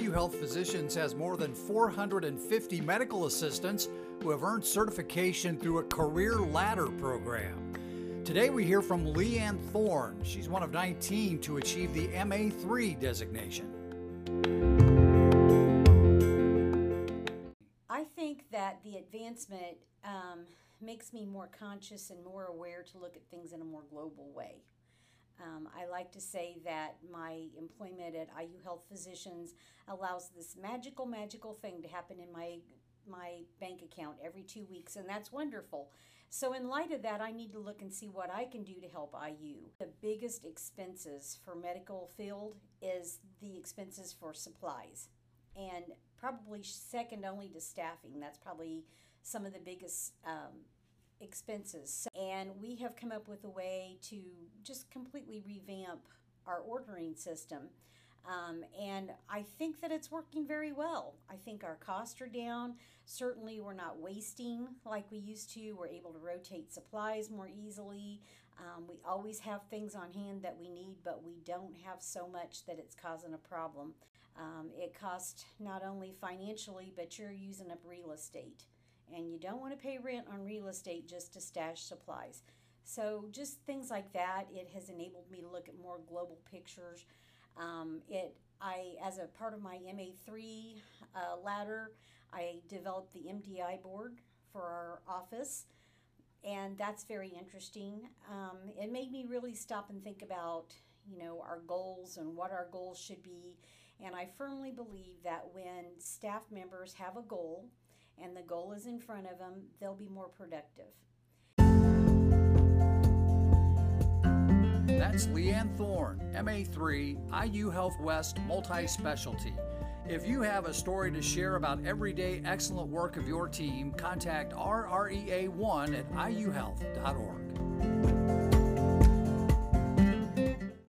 IU Health Physicians has more than 450 medical assistants who have earned certification through a career ladder program. Today we hear from Leanne Thorne. She's one of 19 to achieve the MA3 designation. I think that the advancement makes me more conscious and more aware to look at things in a more global way. I like to say that my employment at IU Health Physicians allows this magical thing to happen in my bank account every 2 weeks, and that's wonderful. So in light of that, I need to look and see what I can do to help IU. The biggest expenses for medical field is the expenses for supplies, and probably second only to staffing. That's probably some of the biggest expenses, and we have come up with a way to just completely revamp our ordering system, and I think that it's working very well. I think our costs are down. Certainly we're not wasting like we used to. We're able to rotate supplies more easily. We always have things on hand that we need, but we don't have so much that it's causing a problem. It costs not only financially, but you're using up real estate. And you don't want to pay rent on real estate just to stash supplies. So just things like that, it has enabled me to look at more global pictures. As a part of my MA3 ladder, I developed the MDI board for our office, and that's very interesting. It made me really stop and think about, our goals and what our goals should be. And I firmly believe that when staff members have a goal, and the goal is in front of them, they'll be more productive. That's Leanne Thorne, MA3, IU Health West Multi-Specialty. If you have a story to share about everyday excellent work of your team, contact RREA1 at iuhealth.org.